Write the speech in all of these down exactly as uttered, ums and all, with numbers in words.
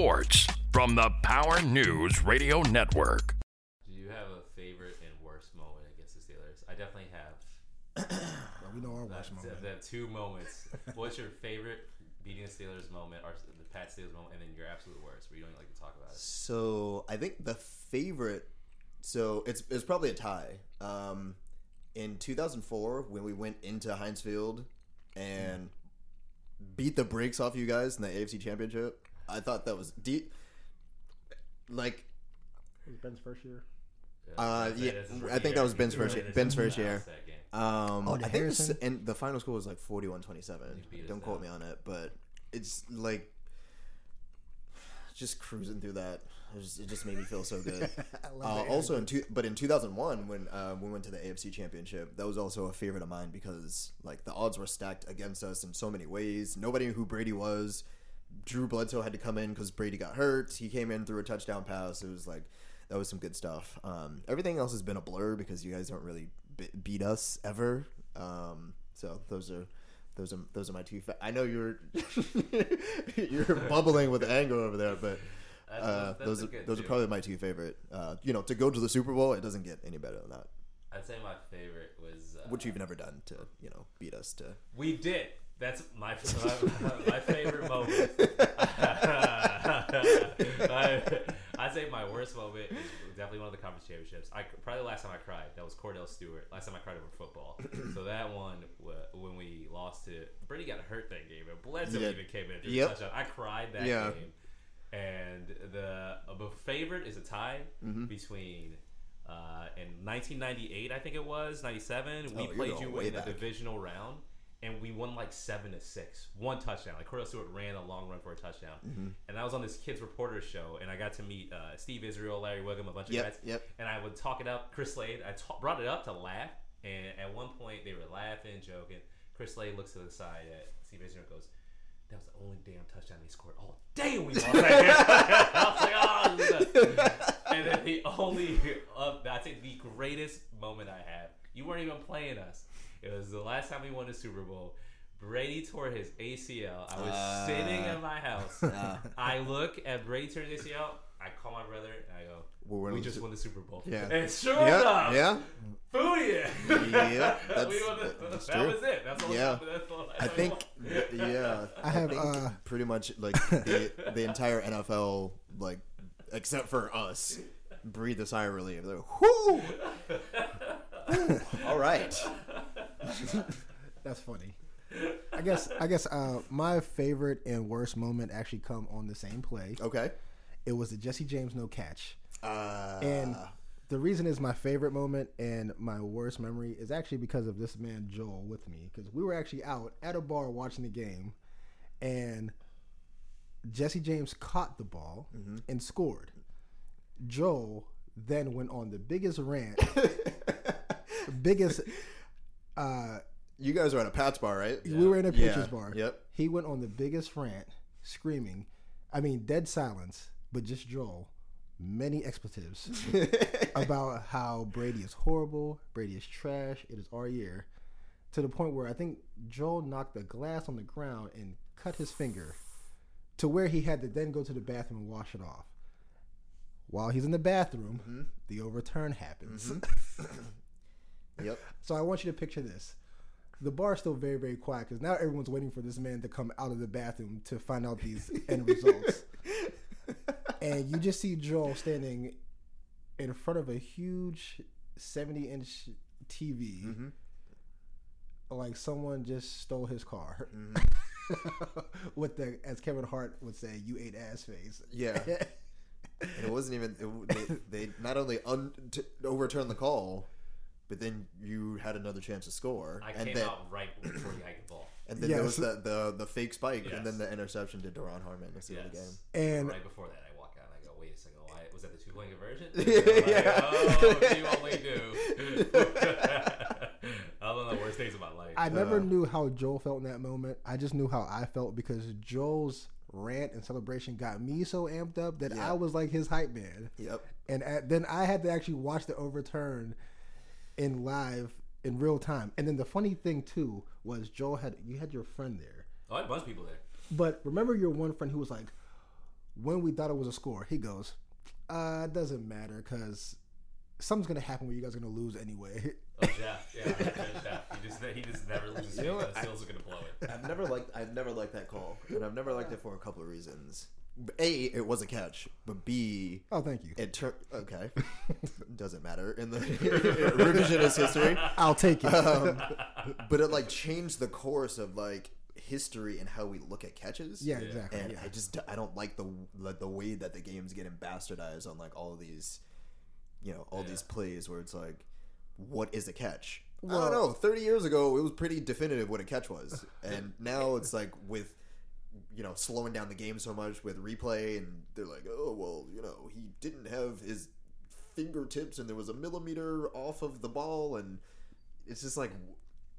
sports from the Power News Radio Network. Do you have a favorite and worst moment against the Steelers? I definitely have. Well, we know our worst moment. They have two moments. What's your favorite beating the Steelers moment, or the Pat Steelers moment, and then your absolute worst, where you don't like to talk about it? So I think the favorite, so it's it's probably a tie. Um, in two thousand four, when we went into Heinz Field and mm. beat the brakes off you guys in the A F C Championship, I thought that was deep. Like, it was Ben's first year. Uh, yeah, I think that was Ben's first year. Ben's first year. Um, oh, I think this, and the final score was like forty-one twenty-seven. Don't quote me on it, but it's like just cruising through that. It just, it just made me feel so good. uh, also, in two, but in two thousand one, when uh, we went to the A F C Championship, that was also a favorite of mine because like the odds were stacked against us in so many ways. Nobody knew who Brady was. Drew Bledsoe had to come in because Brady got hurt. He came in, threw a touchdown pass. It was like, that was some good stuff. Um, everything else has been a blur because you guys don't really b- beat us ever. Um, so those are those are those are my two. Fa- I know you're you're bubbling with anger over there, but uh, those are, those are probably my two favorite. Uh, you know, to go to the Super Bowl, it doesn't get any better than that. I'd say my favorite was uh, which you've never done to you know beat us to. We did. That's my my favorite moment. I, I'd say my worst moment is definitely one of the conference championships. I probably the last time I cried, that was Cordell Stewart. Last time I cried over football. So that one when we lost to Brady got hurt that game, and Bledsoe yeah. even came in and threw yep. a touchdown. I cried that yeah. game. And the my favorite is a tie mm-hmm. between. Uh, in nineteen ninety-eight, I think it was ninety-seven, we oh, played you in the divisional round, and we won like seven to six, one touchdown. Like Cordell Stewart ran a long run for a touchdown, mm-hmm. and I was on this Kids Reporter show, and I got to meet uh, Steve Israel, Larry Wiggum, a bunch of yep, guys, yep. and I would talk it up. Chris Slade, I ta- brought it up to laugh, and at one point they were laughing, joking. Chris Slade looks to the side at Steve Israel, and goes, "That was the only damn touchdown they scored all day. We lost that game." I was like, "Oh." And then the only, uh, I think the greatest moment I had, you weren't even playing us. It was the last time we won the Super Bowl. Brady tore his A C L. I was uh, sitting in my house. Uh, I look at Brady tearing his A C L. I call my brother and I go, well, we just su- won the Super Bowl. Yeah. And sure yep, enough, yeah. booyah. Yeah, that's, we won the, that's that true. was it. That's all yeah. that's all I, I think, yeah. I have I think uh, pretty much like the, the entire N F L, like, except for us, breathe a sigh of relief. They're like, whoo! All right. That's funny. I guess I guess uh, my favorite and worst moment actually come on the same play. Okay. It was the Jesse James no catch. Uh, and the reason is my favorite moment and my worst memory is actually because of this man Joel with me. Because we were actually out at a bar watching the game, and Jesse James caught the ball mm-hmm. and scored. Joel then went on the biggest rant. biggest. Uh, you guys were at a Pats bar, right? We yeah. were in a Patriots yeah. bar. Yep. He went on the biggest rant, screaming. I mean, dead silence, but just Joel. Many expletives about how Brady is horrible, Brady is trash, it is our year. To the point where I think Joel knocked the glass on the ground and cut his finger. To where he had to then go to the bathroom and wash it off. While he's in the bathroom, mm-hmm. the overturn happens. Mm-hmm. Yep. So I want you to picture this. The bar's still very, very quiet because now everyone's waiting for this man to come out of the bathroom to find out these end results. And you just see Joel standing in front of a huge seventy-inch T V mm-hmm. like someone just stole his car. Mm-hmm. With the, as Kevin Hart would say, "You ate ass face." Yeah, and it wasn't even it, they, they not only un, t- overturned the call, but then you had another chance to score. I and came then, out right before you hiked the ball, and then yes. there was the, the the fake spike, yes. and then the interception to Daron Harmon to seal yes. the game. And right before that, I walk out and I go, "Wait a second, why was that the two point conversion?" Like, yeah. Oh, you only do. That's one of the worst things about life. I never uh, knew how Joel felt in that moment. I just knew how I felt because Joel's rant and celebration got me so amped up that yeah. I was like his hype man. Yep. And at, then I had to actually watch the overturn in live in real time. And then the funny thing too was Joel had you had your friend there. Oh, I had a bunch of people there. But remember your one friend who was like, when we thought it was a score, he goes, uh, it doesn't matter because something's going to happen where you guys are going to lose anyway. Oh, Jeff. Yeah, Jeff. He just, he just never loses. You know what? The Steelers are going to blow it. I've never liked I've never liked that call, and I've never liked it for a couple of reasons. A, it was a catch, but B... Oh, thank you. It tur- Okay. Doesn't matter. In the revisionist history. I'll take it. Um, but it, like, changed the course of, like, history and how we look at catches. Yeah, exactly. And yeah. I just... I don't like the like, the way that the game's getting bastardized on, like, all these, you know, all yeah. these plays where it's like, what is a catch? Well, I don't know. thirty years ago, it was pretty definitive what a catch was. And now it's, like, with... you know, slowing down the game so much with replay, and they're like, oh, well, you know, he didn't have his fingertips and there was a millimeter off of the ball, and it's just like,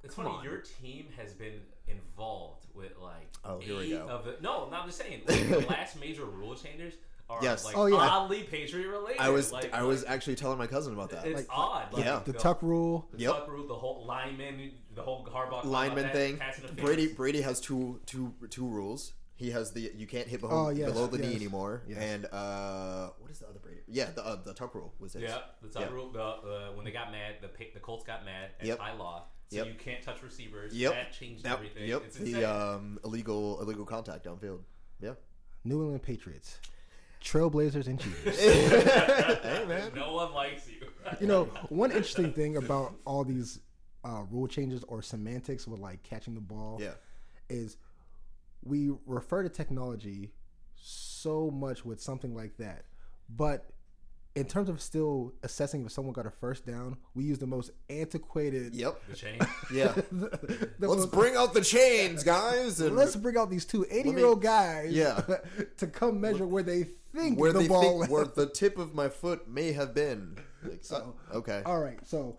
it's funny, on. Your team has been involved with, like, oh, here we go. Of the, no, no, I'm just saying, like, the last major rule changes are, yes. like, oh, yeah. oddly Patriot related. I was like, I like, was actually telling my cousin about that. It's like, odd. Like, yeah. The, the Tuck rule. The yep. Tuck rule, the whole lineman, the whole Harbaugh lineman pass, thing. Pass Brady Brady has two, two, two rules. He has the, you can't hit below, oh, yes, below the yes. knee anymore. Yes. And uh, what is the other Brady? Yeah, the uh, the Tuck rule was it. Yeah, the Tuck yep. rule. The, uh, when they got mad, the the Colts got mad at yep. high law. So yep. you can't touch receivers. Yep. That changed that, everything. Yep. It's the um, illegal illegal contact downfield. Yeah. New England Patriots. Trailblazers and cheaters. Hey, man. No one likes you. You know, one interesting thing about all these uh, rule changes or semantics with, like, catching the ball yeah. is we refer to technology so much with something like that. But in terms of still assessing if someone got a first down, we use the most antiquated... Yep. The chain. Yeah. the, the let's most, bring out the chains, guys. And let's bring out these two eighty-year-old guys yeah. to come measure where they think where the they ball... Think, where the tip of my foot may have been. Like, so, oh, okay. All right. So